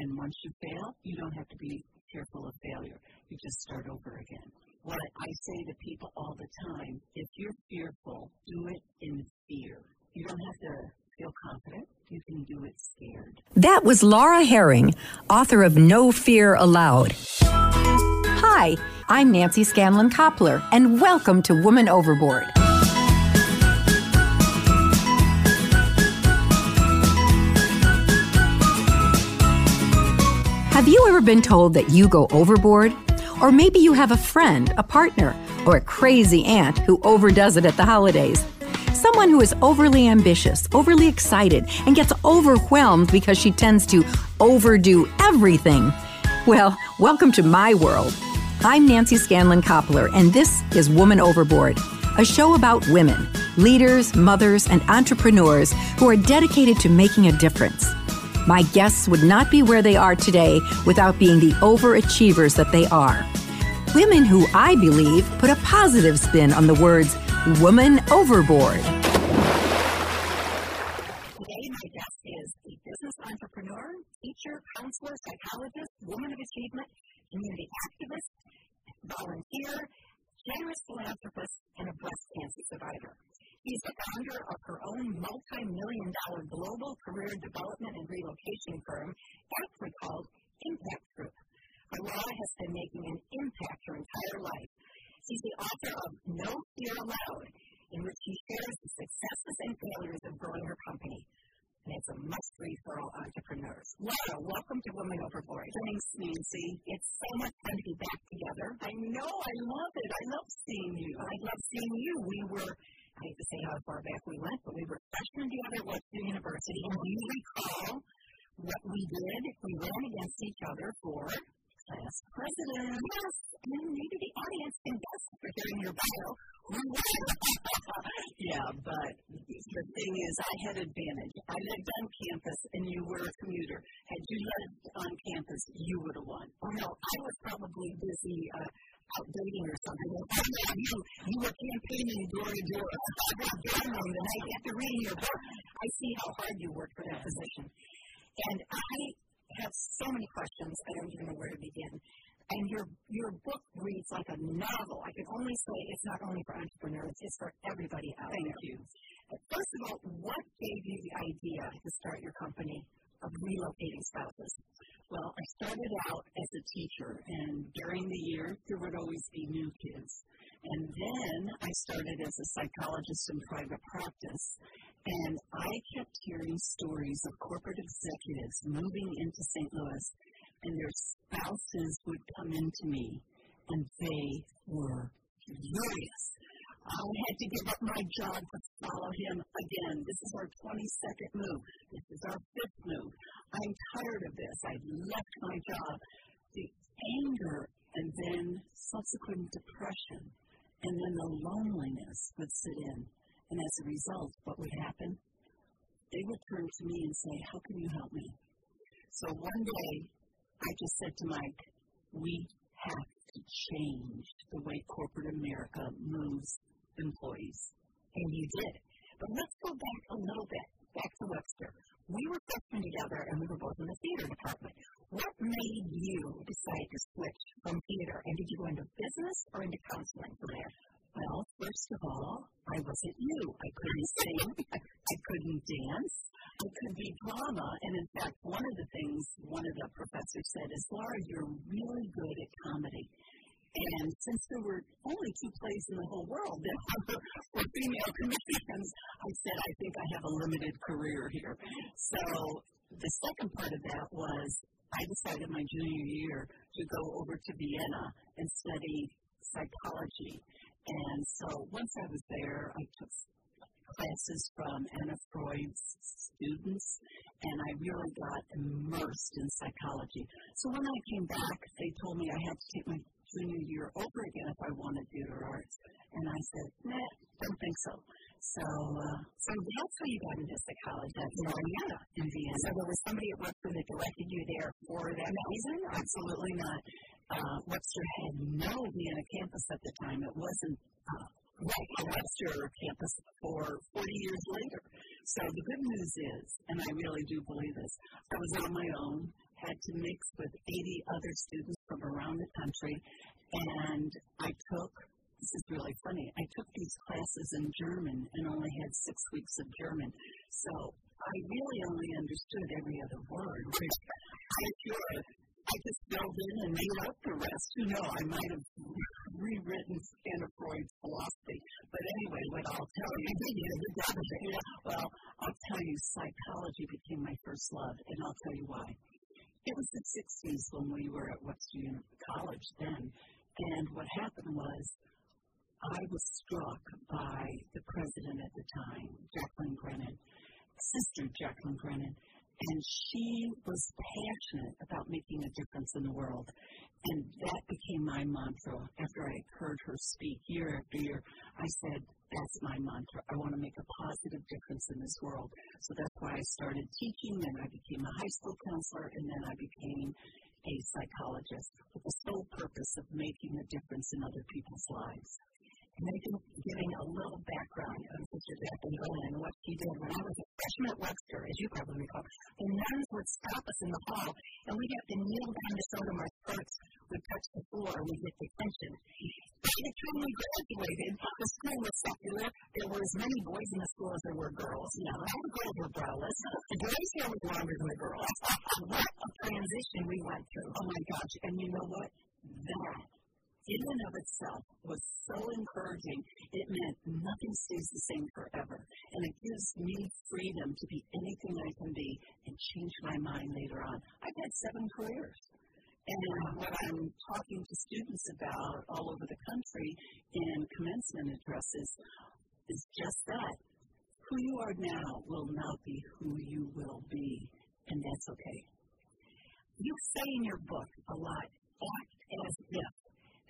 And once you fail, you don't have to be fearful of failure. You just start over again. What I say to people all the time, if you're fearful, do it in fear. You don't have to feel confident. You can do it scared. That was Laura Herring, author of No Fear Allowed. Hi, I'm Nancy Scanlon-Coppler, and welcome to Woman Overboard. Have you ever been told that you go overboard? Or maybe you have a friend, a partner, or a crazy aunt who overdoes it at the holidays. Someone who is overly ambitious, overly excited, and gets overwhelmed because she tends to overdo everything. Well, welcome to my world. I'm Nancy Scanlon-Coppler, and this is Woman Overboard, a show about women, leaders, mothers, and entrepreneurs who are dedicated to making a difference. My guests would not be where they are today without being the overachievers that they are. Women who, I believe, put a positive spin on the words, woman overboard. Today, my guest is a business entrepreneur, teacher, counselor, psychologist, woman of achievement, community activist, volunteer, generous philanthropist, and a breast cancer survivor. She's the founder of her own multi-million-dollar global career development and relocation firm, aptly called Impact Group. Laura has been making an impact her entire life. She's the author of No Fear Allowed, in which she shares the successes and failures of growing her company. And it's a must-read for all entrepreneurs. Laura, welcome to Women Overboard. Thanks, Nancy. It's so much fun to be back together. I know. I love it. I love seeing you. I love seeing you. We were... I hate to say how far back we went, but we were freshmen together at Western University, and we recall what we did. We ran against each other for class president. Yes, and then maybe the audience can guess for hearing your bio. We won. Yeah, but the thing is, I had advantage. I lived on campus, and you were a commuter. Had you lived on campus, you would have won. Oh, no, I was probably busy out dating or something. You were campaigning door to door. I got down on the night after reading your book. I see how hard you worked for that position. And I have so many questions. I don't even know where to begin. And your book reads like a novel. I can only say it's not only for entrepreneurs. It's for everybody out there. Thank you. But first of all, what gave you the idea to start your company of relocating spouses? Well, I started out as a teacher, and during the year, there would always be new kids. And then I started as a psychologist in private practice, and I kept hearing stories of corporate executives moving into St. Louis, and their spouses would come into me, and they were furious. I had to give up my job to follow him again. This is our 22nd move. This is our 5th move. I'm tired of this. I left my job. The anger, and then subsequent depression, and then the loneliness would sit in. And as a result, what would happen? They would turn to me and say, how can you help me? So one day, I just said to Mike, we have to change the way corporate America moves employees. And you did. But let's go back a little bit, back to Webster. We were freshmen together, and we were both in the theater department. What made you decide to switch from theater? And did you go into business or into counseling from there? Well, first of all, I wasn't you. I couldn't sing. I couldn't dance. I could be drama. And in fact, one of the things one of the professors said is, Laura, you're really good at comedy. And since there were only 2 plays in the whole world that were female comedians, I said, I think I have a limited career here. So the second part of that was I decided my junior year to go over to Vienna and study psychology. And so once I was there, I took classes from Anna Freud's students, and I really got immersed in psychology. So when I came back, they told me I had to take my junior year over again if I wanted theater arts. And I said, nah, don't think so. So that's how you got into psychology. That's in Vienna. So there was somebody at Webster that directed you there for that reason? Absolutely not. Webster had no Vienna campus at the time. It wasn't a Webster campus for 40 years later. So the good news is, and I really do believe this, I was on my own, had had to mix with 80 other students from around the country, and I took, this is really funny, I took these classes in German and only had 6 weeks of German. So I really only understood every other word, which I'm sure I just built in and made up the rest. You know, I might have rewritten Anna Freud's philosophy. But anyway, what I'll tell you, well, I'll tell you, psychology became my first love, and I'll tell you why. It was the 60s when we were at Webster College then, and what happened was I was struck by the president at the time, Jacqueline Grennan, Sister Jacqueline Grennan, and she was passionate about making a difference in the world. And that became my mantra. After I heard her speak year after year, I said, that's my mantra. I want to make a positive difference in this world. So that's why I started teaching, then I became a high school counselor, and then I became a psychologist with the sole purpose of making a difference in other people's lives. And I think giving a little background on Sister Jacqueline Grennan and what she did when I was a freshman at Webster, as you probably recall, the nuns would stop us in the hall, and we'd have to kneel down to show them our skirts. We'd touch the floor, and we'd get detention. By the time we graduated, the school was secular. There were as many boys in the school as there were girls. Now, all the girls were braless. The boys' hair was longer than the girls. What a transition we went through. Oh, my gosh. And you know what? That, in and of itself, was so encouraging. It meant nothing stays the same forever. And it gives me freedom to be anything I can be and change my mind later on. I've had 7 careers. And what I'm talking to students about all over the country in commencement addresses is just that. Who you are now will not be who you will be, and that's okay. You say in your book a lot, act as if.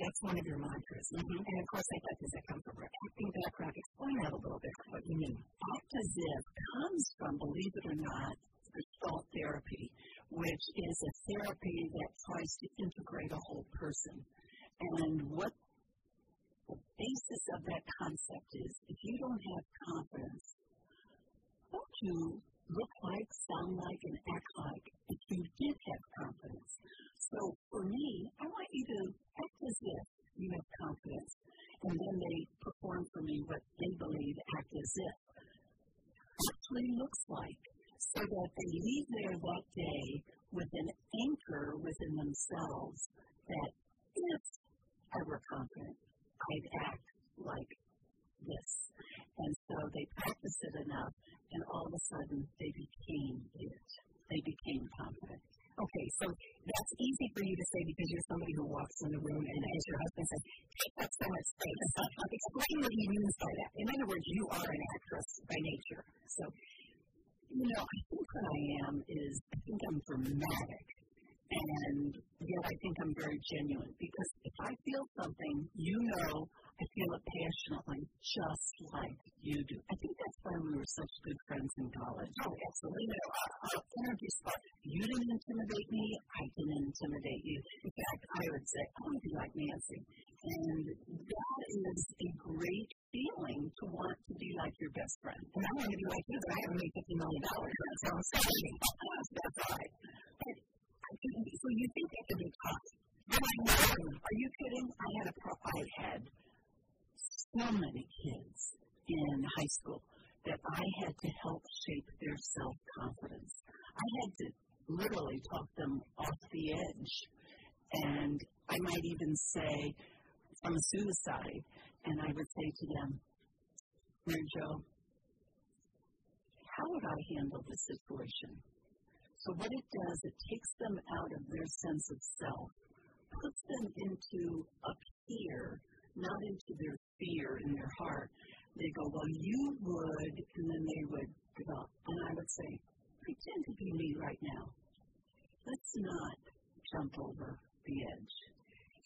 That's one of your mantras. Mm-hmm. And of course, I thought, does that come from your acting background? Explain that a little bit, what you mean. Act as if comes from, believe it or not, Gestalt therapy, which is a therapy that tries to integrate a whole person. And what the basis of that concept is, if you don't have confidence, don't you look like, sound like, and act like if you did have confidence? So for me, I want you to act as if you have confidence. And then they perform for me what they believe act as if actually looks like. So that they leave there that day with an anchor within themselves that if I were confident, I'd act like this. And so they practice it enough, and all of a sudden they became it. They became confident. Okay, so that's easy for you to say because you're somebody who walks in the room and, as your husband said, take up so much space. Explain what he means by that. In other words, you are an actress by nature. So, you know, I think what I am is, I think I'm dramatic, and yet I think I'm very genuine, because if I feel something, you know I feel it passionately, just like you do. I think that's why we were such good friends in college. Oh, absolutely. You know, our energy spark. You didn't intimidate me, I didn't intimidate you. In fact, I would say, I want to be like Nancy. And that is a great feeling to want to be like your best friend. And I want to be like you, but I haven't made $50 million. That's how I'm saying. That's all right. But so you think that could be tough. Are you kidding? I had so many kids in high school that I had to help shape their self-confidence. I had to literally talk them off the edge. And I might even say, from a suicide, and I would say to them, Mary Jo, how would I handle this situation? So what it does, it takes them out of their sense of self, puts them into up here, not into their fear in their heart. They go, well, you would, and then they would develop. And I would say, pretend to be me right now. Let's not jump over the edge.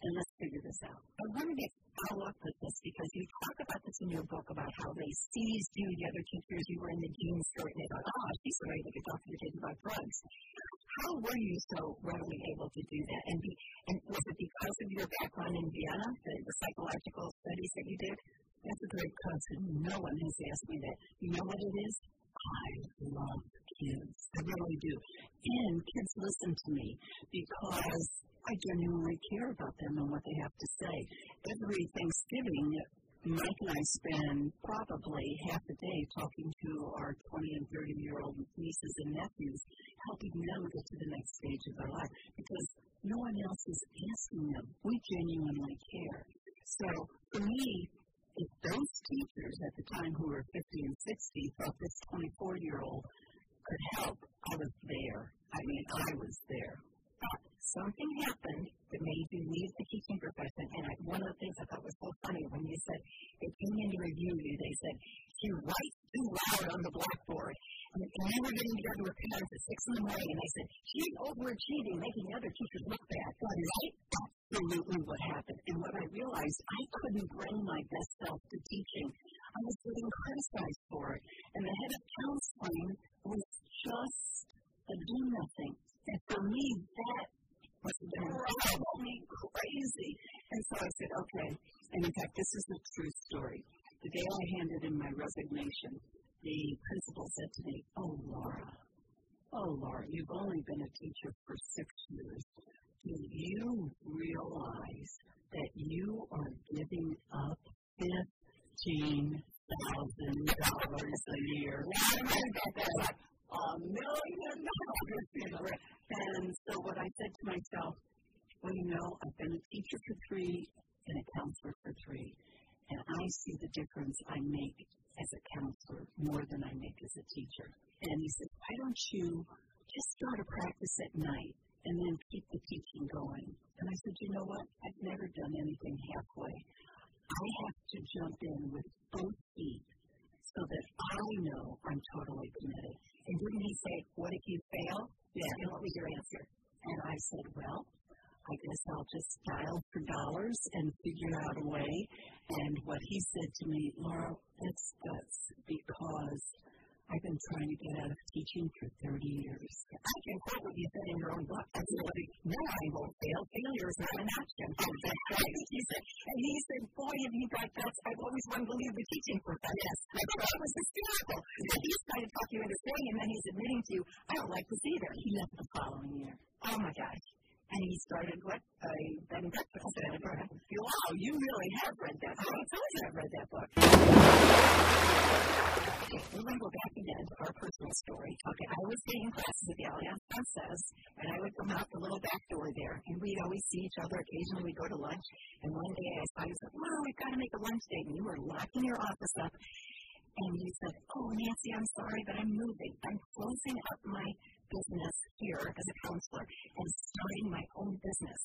And let's figure this out. I want to get follow up with this because you talk about this in your book about how they seized you, the other teachers, you were in the dean's store, and they thought, oh, she's ready to get Dr. Jaden about drugs. How were you so readily able to do that? And was it because of your background in Vienna, the psychological studies that you did? That's a great question. No one has asked me that. You know what it is? I love kids. I really do. And kids listen to me because I genuinely care about them and what they have to say. Every Thanksgiving, Mike and I spend probably half a day talking to our 20- and 30-year-old nieces and nephews, helping them get to the next stage of their life because no one else is asking them. We genuinely care. So for me, if those teachers at the time who were 50 and 60 thought this 24-year-old could help, I was there. I mean, I was there. But something happened that made you leave the teaching profession, and one of the things I thought was so funny when you said they came in to review you, they said, "You write too loud on the blackboard." And we were getting together with parents at 6 in the morning, and they said, "She's overachieving, making the other teachers look bad." That is absolutely what happened. And what I realized, I couldn't bring my best self to teaching. I was getting criticized for it. And the head of counseling was just a do-nothing. And for me, that was driving crazy. And so I said, okay. And in fact, this is a true story. The day I handed in my resignation, the principal said to me, Oh, Laura, you've only been a teacher for 6 years. Do you realize that you are giving up $15,000 a year? $1,000,000. And so what I said to myself, well, you know, I've been a teacher for 3 and a counselor for 3. And I see the difference I make as a counselor more than I make as a teacher. And he said, why don't you just start a practice at night and then keep the teaching going? And I said, you know what? I've never done anything halfway. I have to jump in with both feet so that I know I'm totally committed. And didn't he say, what if you fail? Yeah. And what was your answer? And I said, well, I guess I'll just dial for dollars and figure out a way. And what he said to me, Laura, that's guts, because I've been trying to get out of teaching for 30 years. I can quote what you said in your own book. I said, no, I won't fail. Failure is not an option. That's right. And he said, boy, have you got guts. I've always wanted to leave the teaching profession. Yes. I thought it was hysterical. So he's trying to talk you into staying, and then he's admitting to you, I don't like this either. He left the following year. Oh, my gosh. And he started a bed and breakfast. Wow, you really have read that book. I told you I've read that book. Okay, we're going to go back again to our personal story. Okay, I was taking classes at the Alliance Princess, and I would come out the little back door there, and we'd always see each other. Occasionally we'd go to lunch, and one day I saw you said, wow, we've got to make a lunch date, and you were locking your office up. And you said, oh, Nancy, I'm sorry, but I'm moving. I'm closing up my business here as a counselor and starting my own business.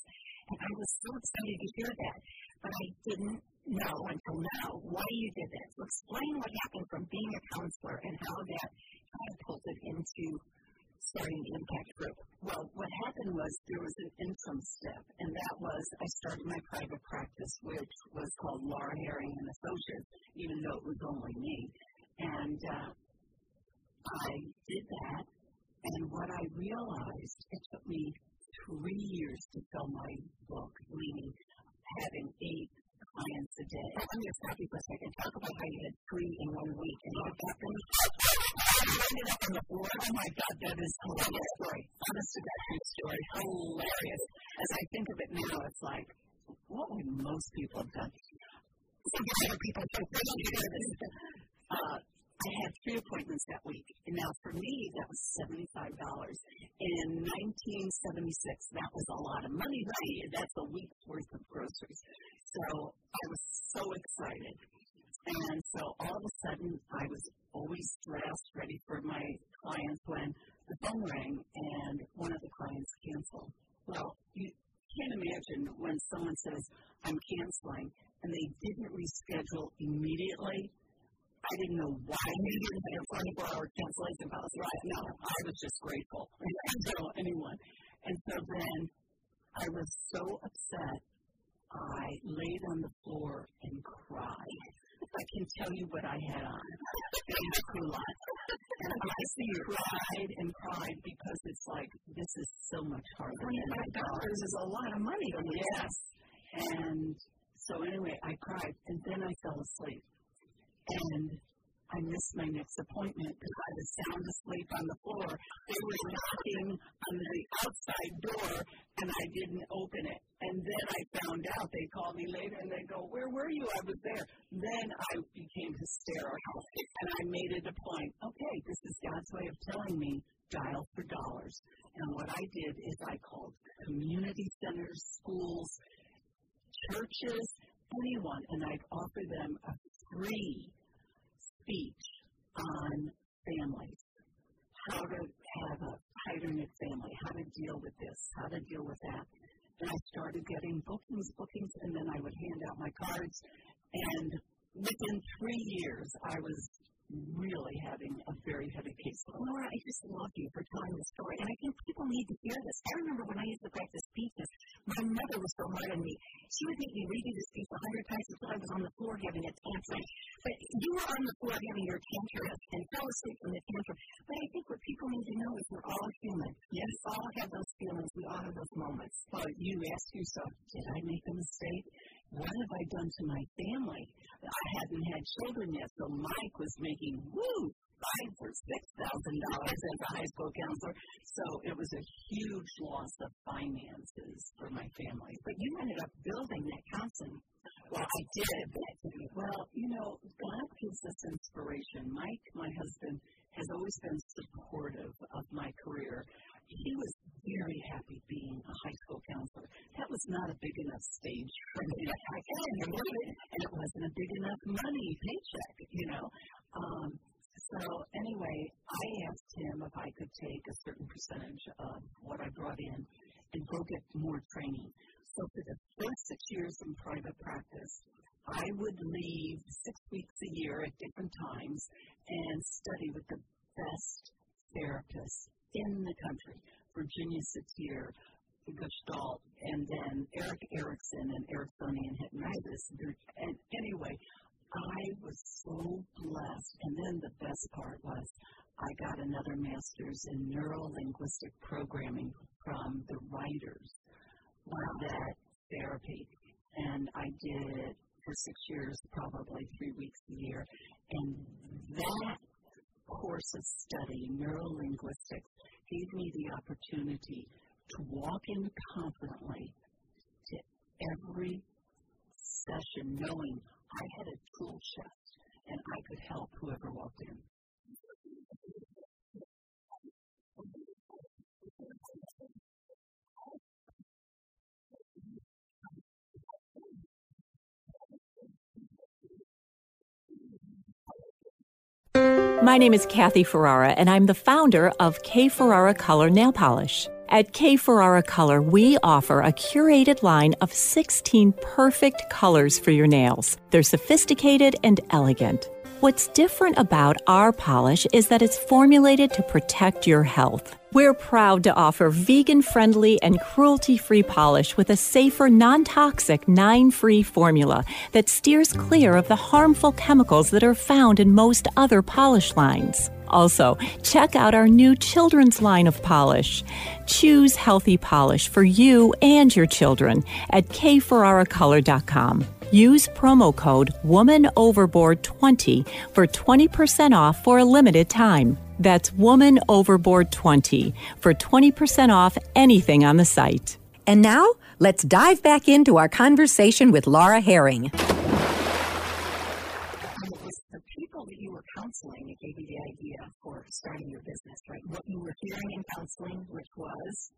And I was so excited to hear that, but I didn't know until now why you did that. So explain what happened from being a counselor and how that catapulted into starting the Impact Group. Well, what happened was there was an interim step, and that was I started my private practice, which was called Laura Herring and Associates, even though it was only me. And I did that, and what I realized, it took me 3 years to sell my book, meaning having 8 clients a day. I'm going to stop you for a second. Talk about how you had 3 in 1 week, and what happened? I ended up on the floor. Oh my God, that is a hilarious story. Honest to God, true story. Hilarious. As I think of it now, it's like, what would most people have done? Some other people don't do this. I had 3 appointments that week. And now for me, that was $75. In 1976, that was a lot of money, right? That's a week's worth of groceries. So I was so excited. And so all of a sudden, I was always dressed, ready for my clients when the phone rang and one of the clients canceled. Well, you can't imagine when someone says, I'm canceling, and they didn't reschedule immediately. I didn't know why. We didn't have a 24-hour cancellation policy. Right? No, I was just grateful. And I didn't tell anyone. And so then I was so upset, I laid on the floor and cried. I can tell you what I had on. And I cried and cried because it's like, this is so much harder. $25 is a lot of money. Yes. And so anyway, I cried, and then I fell asleep. And I missed my next appointment because I was sound asleep on the floor. They were knocking on the outside door, and I didn't open it. And then I found out. They called me later, and they go, "Where were you? I was there." Then I became hysterical, and I made it a point. Okay, this is God's way of telling me, dial for dollars. And what I did is I called community centers, schools, churches, anyone, and I'd offer them a free speech on families, how to have a tighter knit family, how to deal with this, how to deal with that. And I started getting bookings, and then I would hand out my cards. And within 3 years, I was really having a very heavy case. Laura, I just love you for telling the story, and I think people need to hear this. I remember when I used to practice speeches, my mother was so hard on me. She would make me redo the speech 100 times until I was on the floor having a tantrum. But you were on the floor having your tantrum and fell asleep from the tantrum. But I think what people need to know is we're all human. Yes, we all have those feelings. We all have those moments. But you ask yourself, did I make a mistake? What have I done to my family? I hadn't had children yet, so Mike was making $5,000 or $6,000 as a high school counselor. So it was a huge loss of finances for my family. But you ended up building that counseling. Well, I did. Well, you know, God gives us inspiration. Mike, my husband, has always been supportive of my career. He was very happy being a high school counselor. That was not a big enough stage for me. I can remember it, and it wasn't a big enough money paycheck, you know. So anyway, I asked him if I could take a certain percentage of what I brought in and go get more training. So for the first 6 years in private practice, I would leave 6 weeks a year at different times and study with the best therapists in the country, Virginia Satir, Gestalt, and then Eric Erickson and Ericksonian hypnosis. And anyway, I was so blessed. And then the best part was I got another master's in neuro-linguistic programming from the writers of that therapy. And I did it for 6 years, probably 3 weeks a year. And that course of study, neuro-linguistics, gave me the opportunity to walk in confidently to every session knowing I had a tool chest and I could help whoever walked in. My name is Kathy Ferrara, and I'm the founder of K. Ferrara Color Nail Polish. At K. Ferrara Color, we offer a curated line of 16 perfect colors for your nails. They're sophisticated and elegant. What's different about our polish is that it's formulated to protect your health. We're proud to offer vegan-friendly and cruelty-free polish with a safer, non-toxic, nine-free formula that steers clear of the harmful chemicals that are found in most other polish lines. Also, check out our new children's line of polish. Choose healthy polish for you and your children at kferraracolor.com. Use promo code WOMANOVERBOARD20 for 20% off for a limited time. That's WOMANOVERBOARD20 for 20% off anything on the site. And now, let's dive back into our conversation with Laura Herring. It was the people that you were counseling that gave you the idea for starting your business, right? What you were hearing in counseling, which was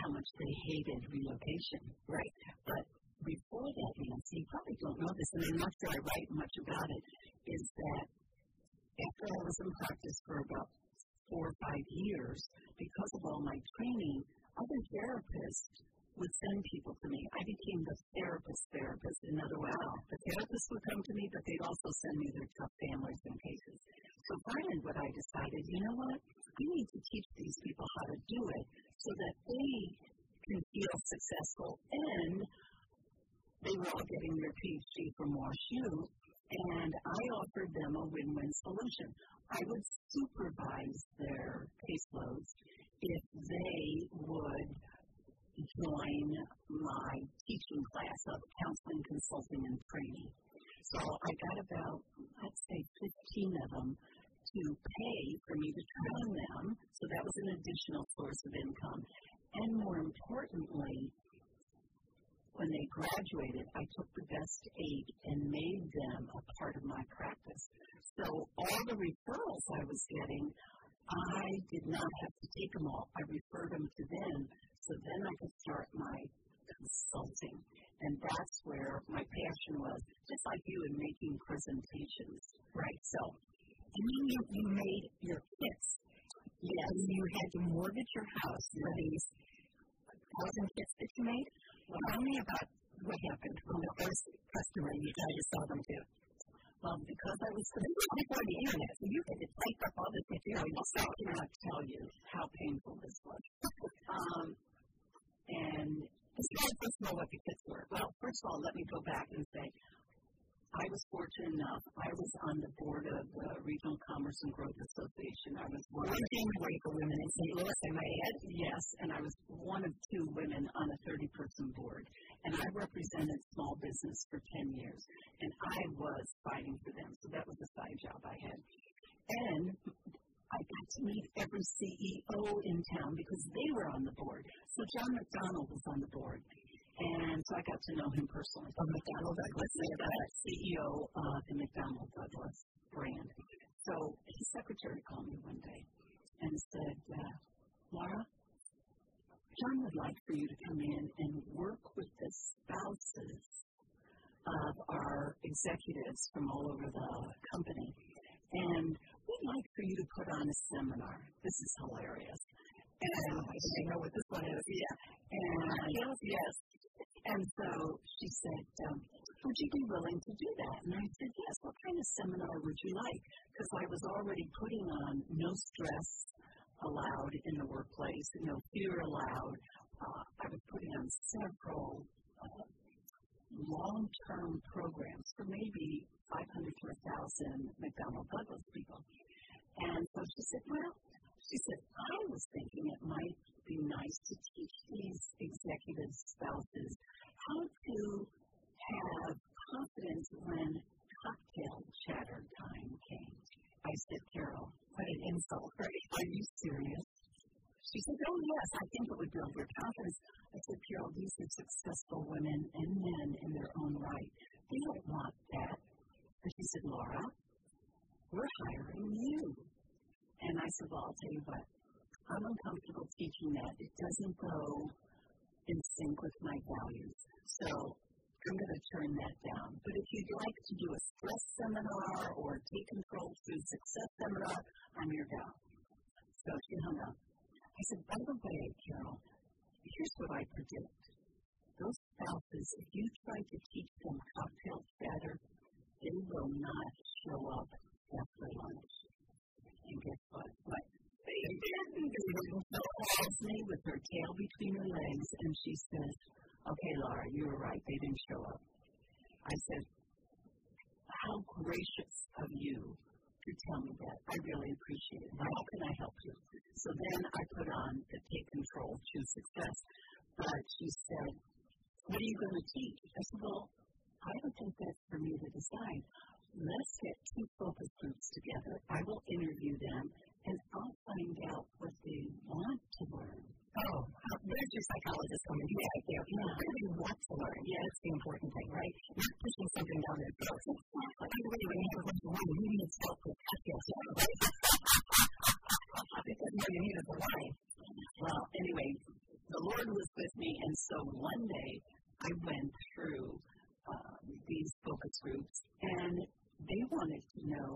how much they hated relocation, right? But before that, Nancy, you probably don't know this, and I'm not sure I write much about it, is that after I was in practice for about 4 or 5 years, because of all my training, other therapists would send people to me. I became the therapist. In other words, the therapists would come to me, but they'd also send me their tough families and cases. So finally what I decided, you know what, I need to teach these people how to do it so that they can feel successful. And they were all getting their PhD from WashU, and I offered them a win-win solution. I would supervise their caseloads if they would join my teaching class of counseling, consulting, and training. So I got about, I let's say 15 of them, to pay for me to train them. So that was an additional source of income. And more importantly, when they graduated, I took the best 8 and made them a part of my practice. So all the referrals I was getting, I did not have to take them all. I referred them to them, so then I could start my consulting. And that's where my passion was, just like you in making presentations, right? So you made your kits. Yes. And you had to mortgage your house for these 1,000 kits that you made. Well, tell me about what happened when the first customer you saw them to. Well, because I was before the internet, so you had to type up all this material. I cannot tell you how painful this was. And it's not just know what the kits were. Well, first of all, let me go back and say, I was fortunate enough. I was on the board of the Regional Commerce and Growth Association. I was one of the women in St. Louis, I might add. Yes, and I was one of 2 women on a 30-person board. And I represented small business for 10 years. And I was fighting for them. So that was a side job I had. And I got to meet every CEO in town because they were on the board. So John McDonald was on the board. And so I got to know him personally. So McDonnell Douglas, CEO of the McDonnell Douglas brand. So his secretary called me one day and said, Laura, John would like for you to come in and work with the spouses of our executives from all over the company. And we'd like for you to put on a seminar. This is hilarious. And I didn't know what this one is. Yeah. And yes. And so she said, would you be willing to do that? And I said, yes, what kind of seminar would you like? Because I was already putting on No Stress Allowed in the Workplace, No Fear Allowed. I was putting on several long-term programs for maybe 500 to 1,000 McDonnell Douglas people. And so she said, well, she said, I was thinking it might be nice to teach these executive spouses how to have confidence when cocktail chatter time came. I said, Carol, what an insult, right? Are you serious? She said, oh, yes, I think it would build your confidence. I said, Carol, these are successful women and men in their own right. They don't want that. And she said, Laura, we're hiring you. And I said, well, I'll tell you what, I'm uncomfortable teaching that. It doesn't go in sync with my values. So I'm going to turn that down. But if you'd like to do a stress seminar or take control through success seminar, I'm your gal. So she hung up. I said, by the way, Carol, here's what I predict. Those spouses, if you try to teach them cocktail chatter, they will not show up after lunch. And guess what? They didn't. So calls me with her tail between her legs, and she says, okay, Laura, you were right. They didn't show up. I said, how gracious of you to tell me that. I really appreciate it. How can I help you? So then I put on the take control to success. But she said, what are you going to teach? I said, well, I don't think that's for me to decide. Let's get 2 focus groups together. I will interview them, and I'll find out what they want to learn. Oh, there's your psychologist coming in right there. You know, what do you want to learn? Yeah, that's the important thing, right? Not pushing something down their throat. But either way, when you have a bunch of wine, you need help with cocktail chatter, right? Because all you need is the wine. Well, anyway, the Lord was with me, and so one day I went through these focus groups, and they wanted to know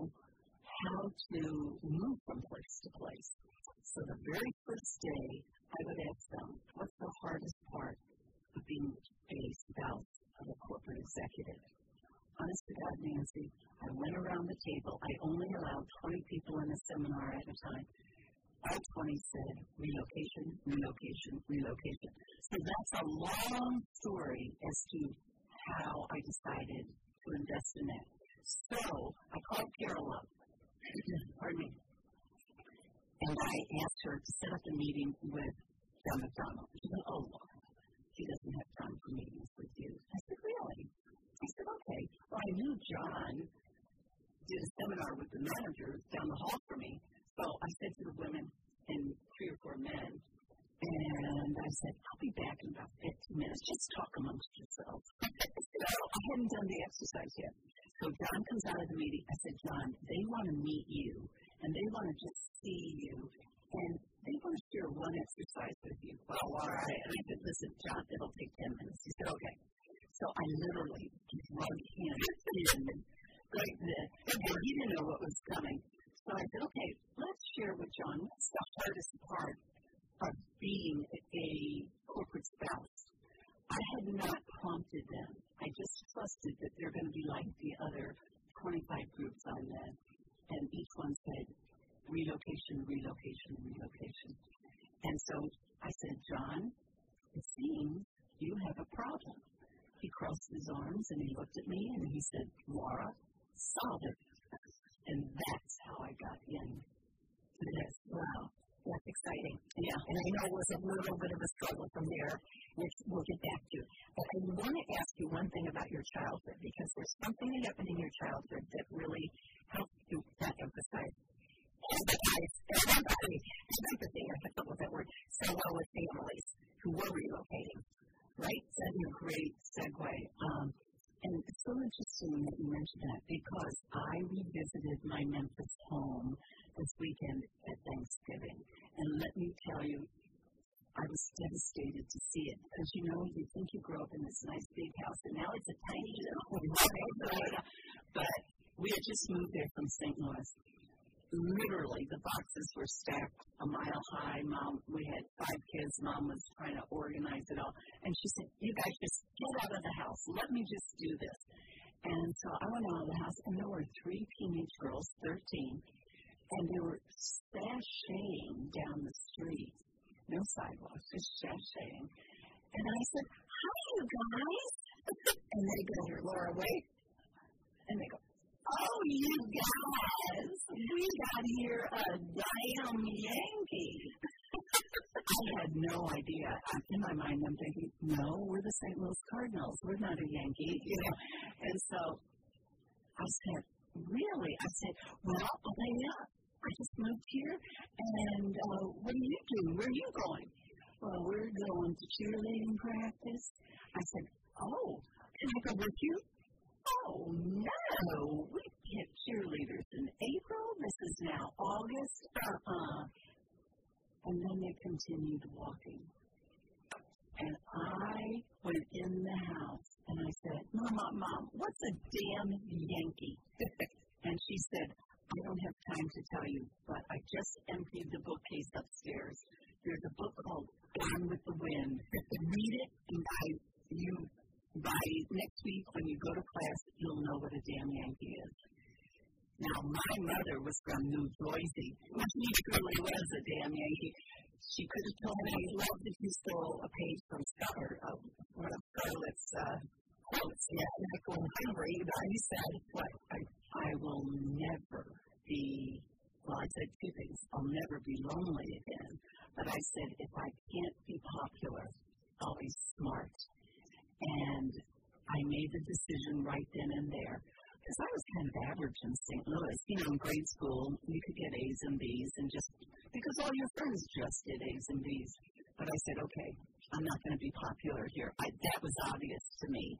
how to move from place to place. So the very first day, I would ask them, what's the hardest part of being a spouse of a corporate executive? Honest to God, Nancy, I went around the table. I only allowed 20 people in a seminar at a time. All 20 said, relocation, relocation, relocation. So that's a long story as to how I decided to invest in that. So I called Carol up. Pardon me. And I asked her to set up a meeting with John McDonald. She said, oh, Laura, he doesn't have time for meetings with you. I said, really? I said, okay. Well, I knew John did a seminar with the managers down the hall from me. So I said to the women and 3 or 4 men, and I said, I'll be back in about 15 minutes. Just talk amongst yourselves. So I hadn't done the exercise yet. So John comes out of the meeting. I said, John, they want to meet you, and they want to just see you, and they want to share one exercise with you. Well, all right. And I said, listen, John, it'll take 10 minutes. He said, okay. So I literally drugged him in like this, and he didn't know what was coming. So I said, okay, let's share with John what's the hardest part of being a corporate spouse. I had not prompted them. I just trusted that they're going to be like the other 25 groups I led, and each one said, relocation, relocation, relocation. And so I said, John, it seems you have a problem. He crossed his arms and he looked at me and he said, Laura, solve it. And that's how I got in to this. Wow. That's exciting. Yeah. And I know it was a little bit of a struggle from there, which we'll get back to. But I want to ask you one thing about your childhood, because there's something that happened in your childhood that really helped you not emphasize empathy. I can't come up with that word. So well with families who were relocating. Right? That's a great segue. And it's so interesting that you mentioned that, because I revisited my Memphis home this weekend at Thanksgiving. And let me tell you, I was devastated to see it. Because, you know, you think you grow up in this nice big house, and now it's a tiny little home. But we had just moved there from St. Louis. Literally, the boxes were stacked a mile high. Mom, we had 5 kids. Mom was trying to organize it all. And she said, you guys just get out of the house. Let me just do this. And so I went out of the house, and there were 3 teenage girls, 13, and they were sashaying down the street. No sidewalks, just sashaying. And I said, hi, you guys. And they go, Laura, wait. And they go, oh, you guys, we got here a damn Yankee. I had no idea. In my mind, I'm thinking, no, we're the St. Louis Cardinals. We're not a Yankee, you know. And so I said, really? I said, well, okay, yeah, I just moved here, and what are you doing? Where are you going? Well, we're going to cheerleading practice. I said, oh, can I go with you? Oh, no, we get cheerleaders in April. This is now August. And then they continued walking. And I went in the house, and I said, Mom, what's a damn Yankee? And she said, I don't have time to tell you, but I just emptied the bookcase upstairs. There's a book called Gone with the Wind. Read it, and by next week, when you go to class, you'll know what a damn Yankee is. Now, my mother was from New Jersey, which really was a damn Yankee. She could have told me, I love that you stole a page from one of Scarlett's quotes. Yeah, and I go hungry, but I said, what? I will never be, well, I said 2 things. I'll never be lonely again. But I said, if I can't be popular, I'll be smart. And I made the decision right then and there, because I was kind of average in St. Louis. You know, in grade school, you could get A's and B's, and just because all your friends just did A's and B's. But I said, okay, I'm not going to be popular here. That was obvious to me.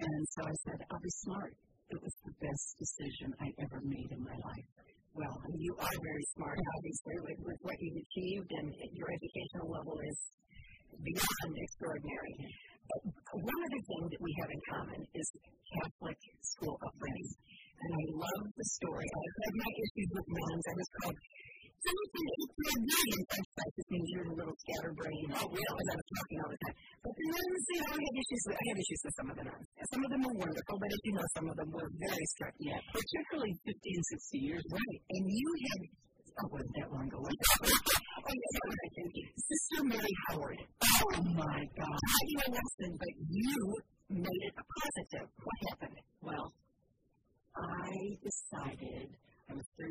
And so I said, I'll be smart. It was the best decision I ever made in my life. Well, you are very smart, obviously, with what you've achieved, and your educational level is beyond extraordinary. One other thing that we have in common is Catholic school upbringing. And I love the story. I had my issues with moms. I was called, it means you're a little scatterbrain. Oh, really? I was talking all the time. But the nuns, you know, I had issues with some of the nuns. Some of them were wonderful, but as you know, some of them were very strict. Yeah, particularly 50 and 60 years ago. Right. And you had, oh, wasn't that long ago? Sister Mary Howard. Oh, my God. I know a lesson, but you made it a positive. What happened? Well, I decided, I was 13.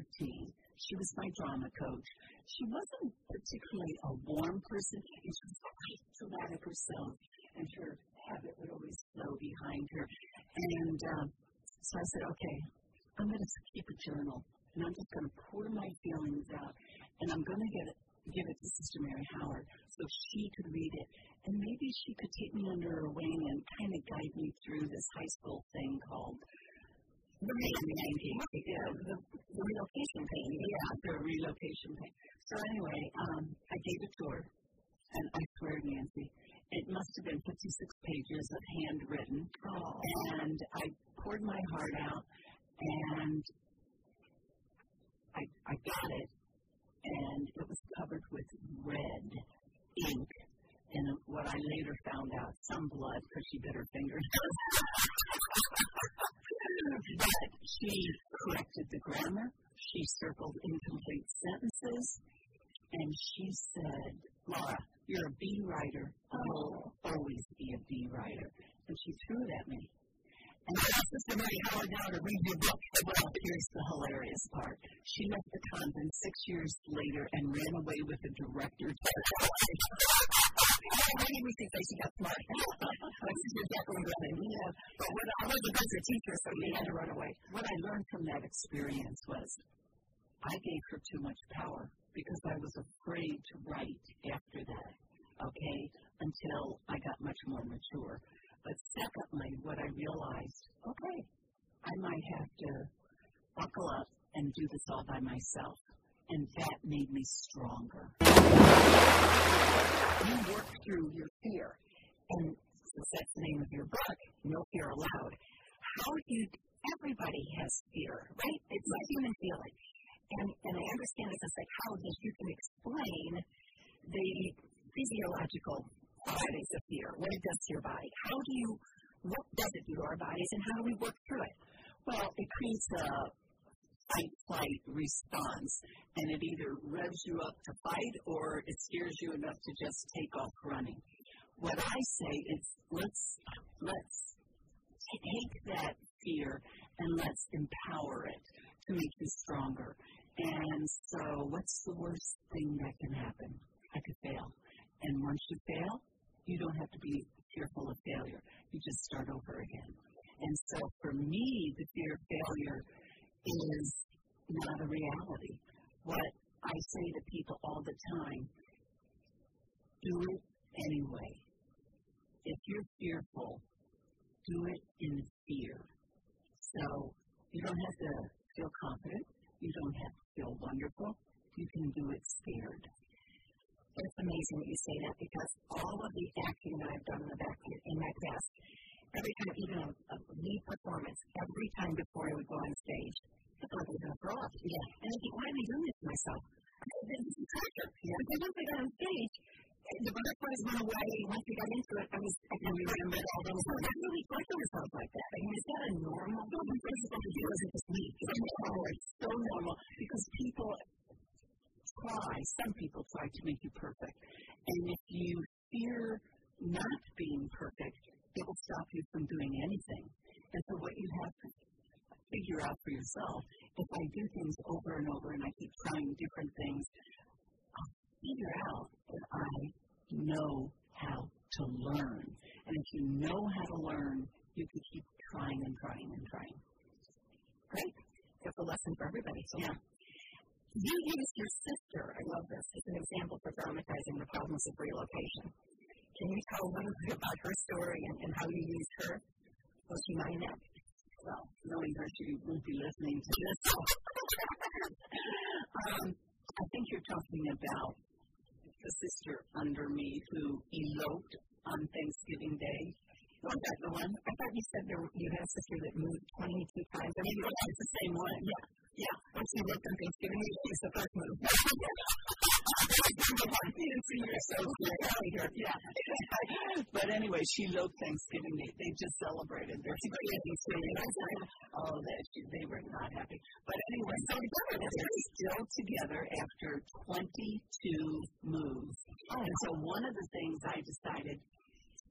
She was my drama coach. She wasn't particularly a warm person, and she was quite dramatic herself, and her habit would always flow behind her. And so I said, okay, I'm going to keep a journal, and I'm just going to pour my feelings out, and I'm going to give it to Sister Mary Howard so she could read it, and maybe she could take me under her wing and kind of guide me through this high school thing called the relocation thing. Yeah, the relocation thing. So anyway, I gave it to her, and I swear, Nancy, it must have been 56 pages of handwritten, and I poured my heart out, and I got it, and it was covered with red ink, and what I later found out, some blood, because she bit her finger. But she corrected the grammar, she circled incomplete sentences, and she said, Laura, you're a B writer, you'll always be a B writer. And she threw it at me. And I asked Sister Mary Howard now to read your book. Well, here's the hilarious part. She left the convent 6 years later and ran away with the director's title. Maybe we could say she got smart. Like Sister Jacqueline Griffin. Yeah. But I was a good teacher, so we had to run away. What I learned from that experience was I gave her too much power, because I was afraid to write after that, okay, until I got much more mature. But secondly, what I realized, okay, I might have to buckle up and do this all by myself, and that made me stronger. You work through your fear, and since that's the name of your book, No Fear Allowed, everybody has fear, right? It's a human feeling. And I understand as a psychologist, you can explain the physiological bodies of fear, what it does to your body. What does it do to our bodies, and how do we work through it? Well, it creates a fight-flight response, and it either revs you up to fight or it scares you enough to just take off running. What I say is let's take that fear and let's empower it to make you stronger. And so what's the worst thing that can happen? I could fail. And once you fail, you don't have to be fearful of failure. You just start over again. And so for me, the fear of failure is not a reality. What I say to people all the time, do it anyway. If you're fearful, do it in fear. So you don't have to feel confident. You don't have to feel wonderful. You can do it scared. It's amazing that you say that, because all of the acting that I've done in my past, every time, even a lead performance, every time before I would go on stage, I thought I was going to throw up. Yeah. And I think, why am I doing this to myself? This is a pressure. Yeah. Because once I got on stage, the butterflies went away. Once we got into it, I can remember all those things. I really thought to myself like that. I mean, is that a normal thing? The first thing to do isn't just me. It's so normal, because people try, some people try to make you perfect. And if you fear not being perfect, it will stop you from doing anything. And so what you have to figure out for yourself, if I do things over and over and I keep trying different things, figure out that I know how to learn. And if you know how to learn, you can keep trying and trying and trying. Great. That's a lesson for everybody. So yeah. You use your sister, I love this, as an example for dramatizing the problems of relocation. Can you tell a little bit about her story and how you used her? Will she mind that? Well, knowing her, she won't be listening to this. I think you're talking about the sister under me who eloped on Thanksgiving Day. Was that the one? I thought you said you had a sister that moved 22 times. I mean, it's the same one. Yeah. Yeah. Once she eloped on Thanksgiving Day, she was the first move. You didn't see her, so yeah. But anyway, she eloped Thanksgiving Day. They just celebrated their Thanksgiving. Oh, they were not happy. But anyway, so they're still together after 22 moves. Oh, and so one of the things I decided,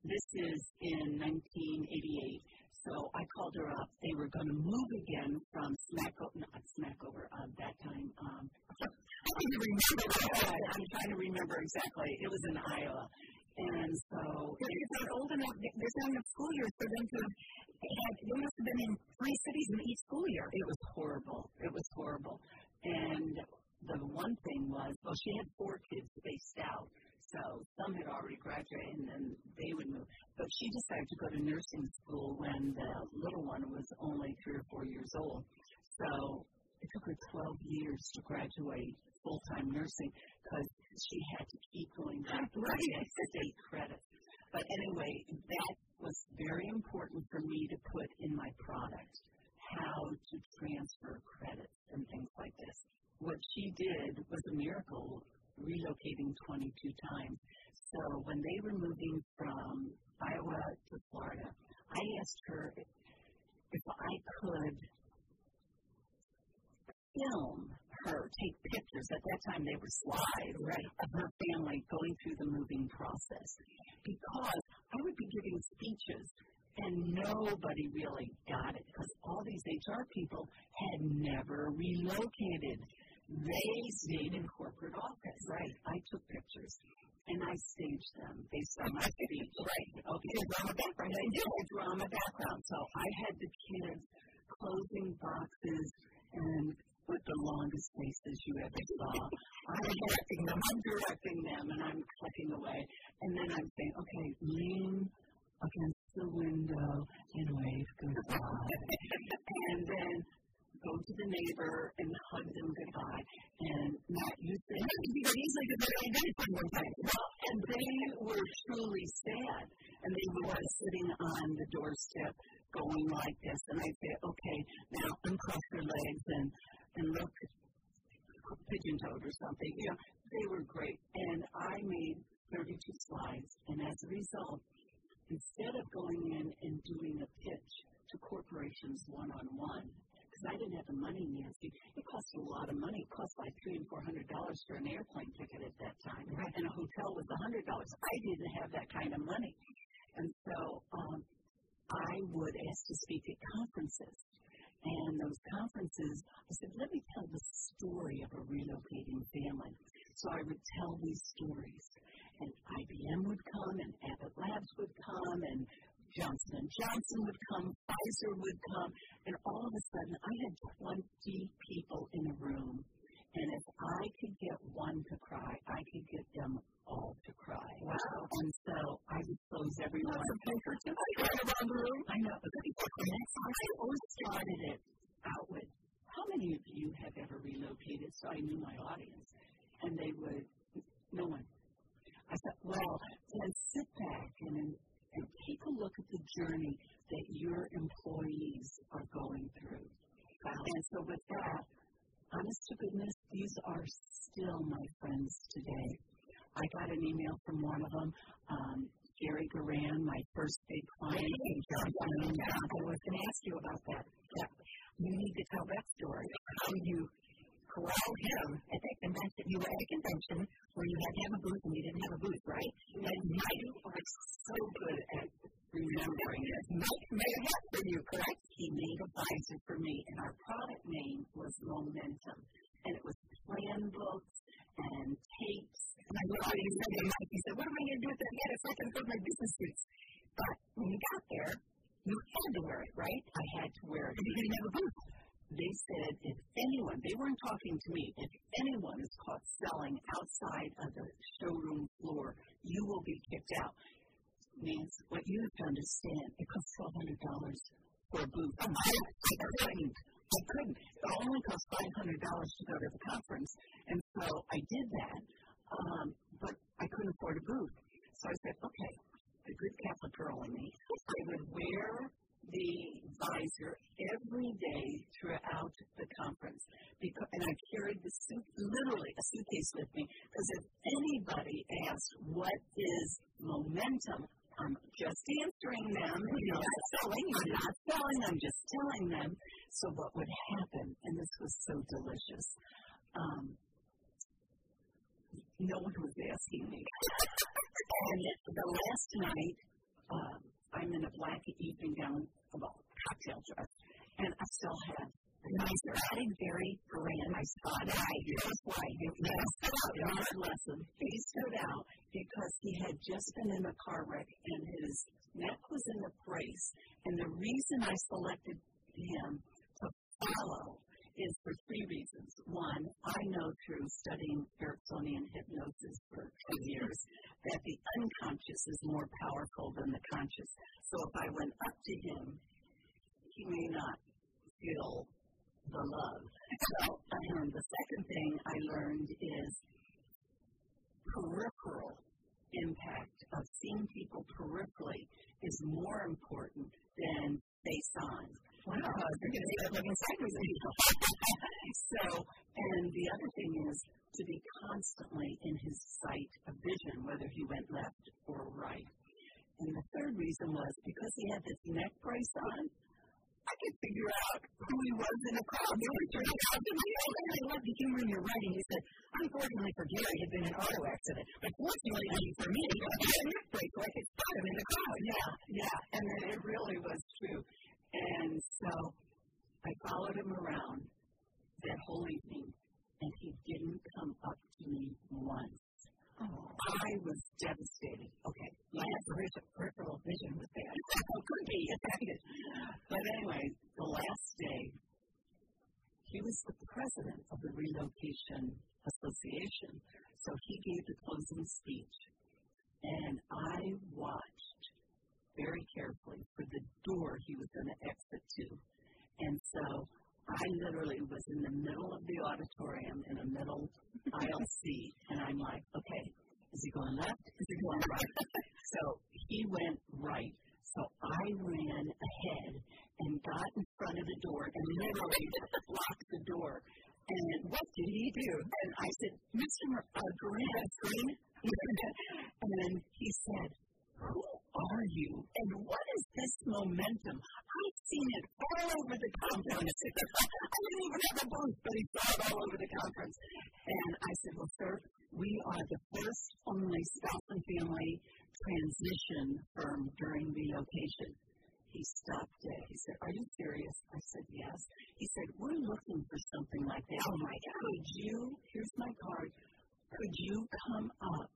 this is in 1988, so I called her up. They were going to move again from Smackover that time. I can't remember. I'm trying to remember exactly. It was in Iowa. And so, it's not old enough. There's not enough school years for them to And we must have been in 3 cities in each school year. It was horrible. It was horrible. And the one thing was, well, she had 4 kids spaced out. So some had already graduated, and then they would move. But she decided to go to nursing school when the little one was only 3 or 4 years old. So it took her 12 years to graduate full-time nursing because she had to keep going back to state credit. But anyway, that was very important for me to put in my product, how to transfer credits and things like this. What she did was a miracle, relocating 22 times. So when they were moving from Iowa to Florida, I asked her if I could film her, take pictures. At that time, they were slides, right, of her family going through the moving process, because I would be giving speeches and nobody really got it because all these HR people had never relocated. They stayed in corporate office. Right. I took pictures, and I staged them based on my speech. Right. Okay. Drama background. I did a drama background. So I had the kids closing boxes and with the longest faces you ever saw. I'm directing them. I'm directing them, and I'm clicking away. And then I'm saying, okay, lean against the window and wave goodbye. And then go to the neighbor and hug them goodbye. And not you think because easily because they did it one time. And they were truly sad. And they were sitting on the doorstep going like this. And I say, okay, now uncross your legs and look pigeon toed or something. You know, they were great. And I made 32 slides, and as a result, instead of going in and doing a pitch to corporations one-on-one, because I didn't have the money, Nancy. It cost a lot of money. It cost like $300 and $400 for an airplane ticket at that time, right. And a hotel was $100. I didn't have that kind of money, and so I would ask to speak at conferences. And those conferences, I said, let me tell the story of a relocating family. So I would tell these stories, and IBM would come, and Abbott Labs would come, and Johnson & Johnson would come, Pfizer would come, and all of a sudden I had 20 people in a room, and if I could get one to cry, I could get them all to cry. Wow. And so I would close everyone. I know. I always started it out with, how many of you have ever relocated? So I knew my audience, and they would, no one. I thought, well, then sit back and take a look at the journey that your employees are going through. Wow. And so with that, honest to goodness, these are still my friends today. I got an email from one of them, Jerry Coran, my first big client. And John McDonald, I was going to ask you about that. Yeah. You need to tell that story. How you corralled him at that convention. You were at a convention where you had to have a booth and you didn't have a booth, right? And you are so good at remembering this. Mike made it for you, correct? He made a Pfizer for me, and our product name was Momentum. And it was plan books and tapes. And I looked at him and Mike, he said, what am I going to do with that? He had a second for my business suits. But when you got there, you had to wear it, right? I had to wear it. You didn't have a booth. They said, if anyone, they weren't talking to me, if anyone is caught selling outside of the showroom floor, you will be kicked out. Means what you have to understand, it costs $1,200 for a booth. Oh, I couldn't. It only cost $500 to go to the conference. And so I did that, but I couldn't afford a booth. So I said, okay, the good Catholic girl in me, I would wear the visor every day throughout the conference. Because, and I carried the suit, literally a suitcase with me, because if anybody asked what is momentum, I'm just answering them. You know, I'm not selling, I'm just telling them. So what would happen, and this was so delicious, no one was asking me. And the last night, I'm in a black evening gown, well, cocktail dress, and I still have a nice, very grand, my spot eye. Here's why. He stood out because he had just been in a car wreck, and his neck was in a brace, And the reason I selected him to follow is for three reasons. One, I know through studying Ericksonian hypnosis for 2 years that the unconscious is more powerful than the conscious. So if I went up to him, he may not feel the love. So the second thing I learned is peripheral impact of seeing people peripherally is more important than face-on. Wow, you're going to take up inside with people. So, and the other thing is to be constantly in his sight of vision, whether he went left or right. And the third reason was because he had this neck brace on, I could figure out who he was in a crowd. I love the humor in your writing. You said, unfortunately for Gary, he'd been in an auto accident. But fortunately for me, I had a neck brace, so I could spot him in the crowd. Yeah. And then it really was true. And so I followed him around that whole evening, and he didn't come up to me once. Oh. I was devastated. Okay, my peripheral vision was bad. Could be affected. But anyway, the last day, he was the president of the Relocation Association. So he gave the closing speech, and I watched very carefully for the door he was going to exit to. And so I literally was in the middle of the auditorium in a middle aisle seat, and I'm like, okay, is he going left? Is he going right? So he went right. So I ran ahead and got in front of the door and literally blocked the door. And what did he do? And I said, Mr. Green? And he said, who are you? And what is this momentum? I've seen it all over the conference. I didn't even have a booth, but he saw it all over the conference. And I said, well, sir, we are the first only spouse and family transition firm during relocation. He stopped it. He said, are you serious? I said, yes. He said, we're looking for something like that. Oh, my God. Could you, here's my card, could you come up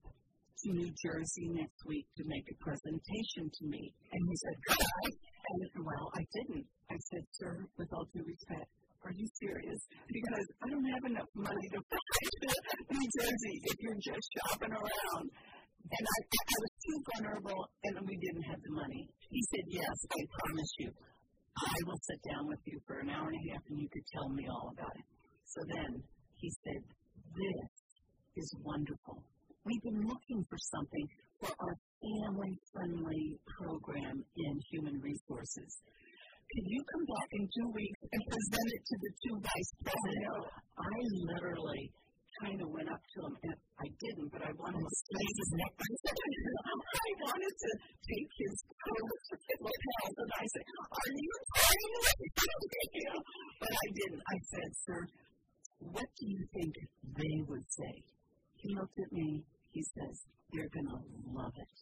to New Jersey next week to make a presentation to me? And he said, God. And well, I didn't. I said, sir, with all due respect, are you serious? Because I don't have enough money to fly to New Jersey if you're just shopping around. And I was too vulnerable, and we didn't have the money. He said, yes, I promise you, I will sit down with you for an hour and a half, and you could tell me all about it. So then he said, this is wonderful. We've been looking for something for our family-friendly program in human resources. Can you come back in 2 weeks and present it to the two vice presidents? I literally kind of went up to him, and I didn't, but I wanted to squeeze his neck. I wanted to take his coat and I said, are you trying to make it? But I didn't. I said, sir, what do you think they would say? He looked at me. He says, you're going to love it.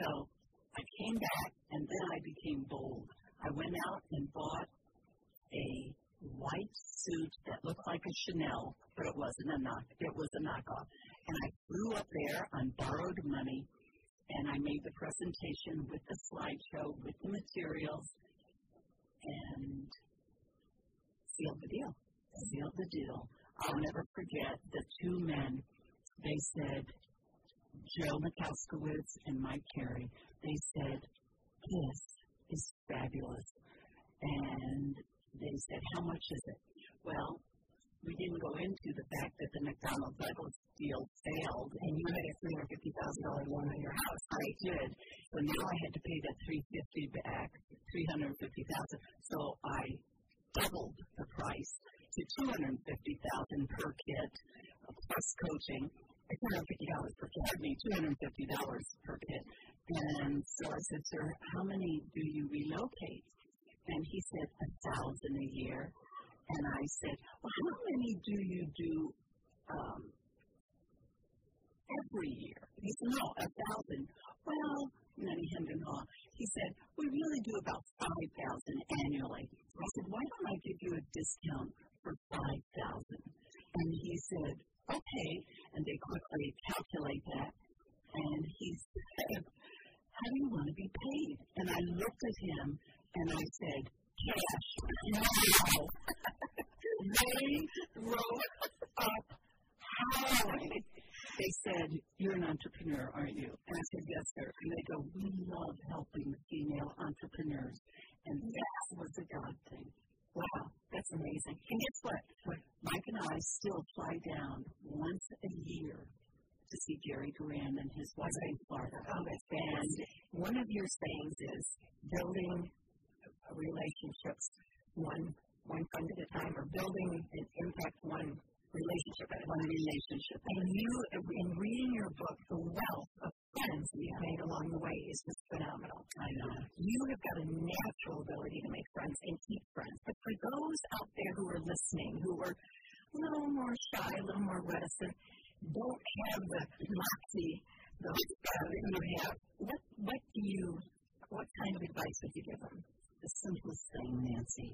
So I came back, and then I became bold. I went out and bought a white suit that looked like a Chanel, but it wasn't a knock. It was a knockoff. And I flew up there on borrowed money, and I made the presentation with the slideshow, with the materials, and sealed the deal. Sealed the deal. I'll never forget the two men. They said, Joe McCaskowitz and Mike Carey, they said, this is fabulous. And they said, how much is it? Well, we didn't go into the fact that the McDonnell Douglas deal failed, and you had a $350,000 loan on your house. I did. So now I had to pay that $350,000 back, $350,000. So I doubled the price to $250,000 per kit, plus coaching. $150 per kit. $250 per kit. And so I said, sir, how many do you relocate? And he said, 1,000 a year. And I said, well, how many do you do every year? He said, no, 1,000. Well, and then he hemmed and hawed. He said, we really do about 5,000 annually. I said, why don't I give you a discount for 5,000? And he said, okay. And they quickly calculate that. And he said, how do you want to be paid? And I looked at him, And I said, cash. They wrote up howling. They said, you're an entrepreneur, aren't you? And I said, yes, sir. And they go, we love helping female entrepreneurs. And that was a God thing. Wow, that's amazing. And guess what? Mike and I still fly down once a year to see Jerry Coran and his wife in Florida. Oh, that's fantastic. And one of your sayings is building relationships one fund at a time, or building an impact one relationship. In reading your book, the wealth of friends you've made along the way is just phenomenal. I know. You have got a natural ability to make friends and keep friends. But for those out there who are listening, who are a little more shy, a little more reticent, don't have the moxie, that you have, what kind of advice would you give them? The simplest thing, Nancy,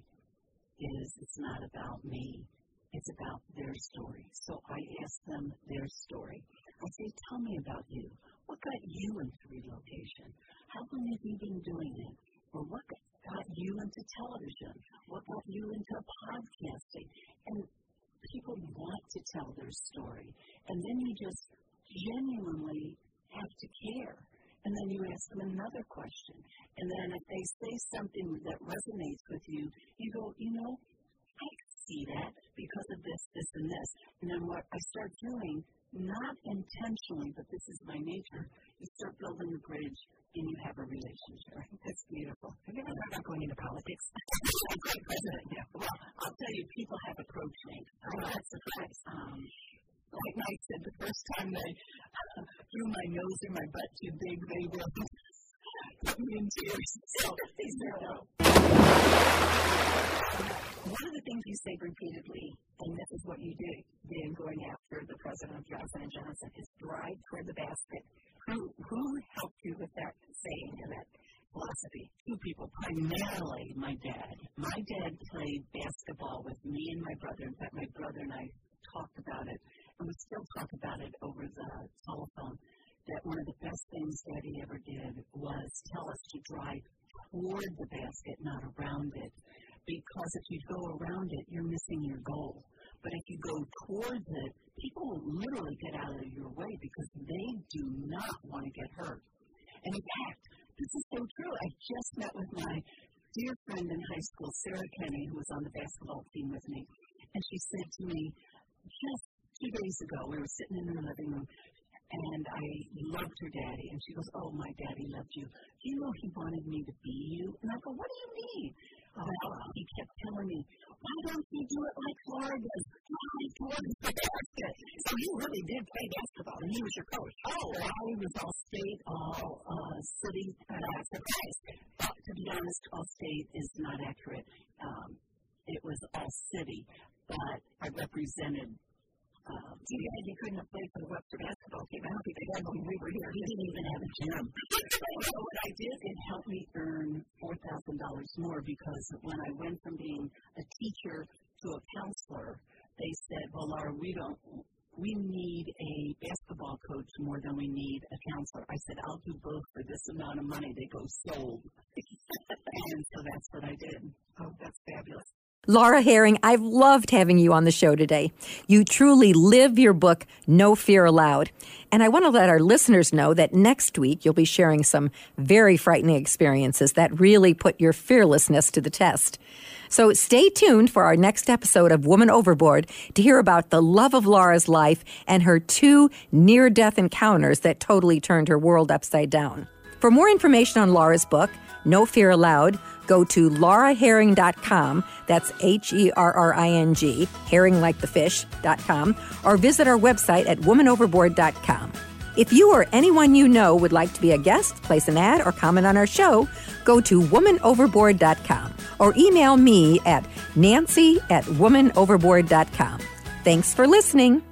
is it's not about me. It's about their story. So I ask them their story. I say, tell me about you. What got you into relocation? How long have you been doing it? Or what got you into television? What got you into podcasting? And people want to tell their story. And then you just genuinely have to care. And then you ask them another question. And then if they say something that resonates with you, you go, you know, I can see that because of this, this, and this. And then what I start doing, not intentionally, but this is my nature, you start building a bridge and you have a relationship. I think that's beautiful. Have you ever about going into politics? Great president, yeah. Well, I'll tell you, people have approached me. I'm not surprised. Like Mike said, the first time they threw my nose in my butt too big, they will put me in tears. So, please know. One of the things you say repeatedly, and this is what you did going after the president of Johnson & Johnson, is drive toward the basket. Who helped you with that saying and that philosophy? Two people, primarily my dad. My dad played basketball with me and my brother. In fact, my brother and I talked about it. And we still talk about it over the telephone, that one of the best things Daddy ever did was tell us to drive toward the basket, not around it, because if you go around it, you're missing your goal. But if you go towards it, people will literally get out of your way because they do not want to get hurt. And in fact, this is so true. I just met with my dear friend in high school, Sarah Kenney, who was on the basketball team with me, and she said to me, just 2 days ago, we were sitting in the living room, and I loved her daddy. And she goes, oh, my daddy loved you. Do you know he wanted me to be you? And I go, what do you mean? Well, he kept telling me, why don't you do it like Laura does? So he really did play basketball, and he was your coach. Oh, well, I was all-state, all-city. Surprised. To be honest, all-state is not accurate. It was all-city, but I represented. Too bad you couldn't have played for the Webster basketball team. I don't think they had when we were here. He didn't even have a gym. So what I did, it helped me earn $4,000 more because when I went from being a teacher to a counselor, they said, well, Laura, we need a basketball coach more than we need a counselor. I said, I'll do both for this amount of money. They go, sold. And so that's what I did. Oh, that's fabulous. Laura Herring, I've loved having you on the show today. You truly live your book, No Fear Allowed. And I want to let our listeners know that next week you'll be sharing some very frightening experiences that really put your fearlessness to the test. So stay tuned for our next episode of Woman Overboard to hear about the love of Laura's life and her two near-death encounters that totally turned her world upside down. For more information on Laura's book, No Fear Allowed, go to lauraherring.com, that's Herring, herring like the fish.com, or visit our website at womanoverboard.com. If you or anyone you know would like to be a guest, place an ad, or comment on our show, go to womanoverboard.com or email me at nancy@womanoverboard.com. Thanks for listening.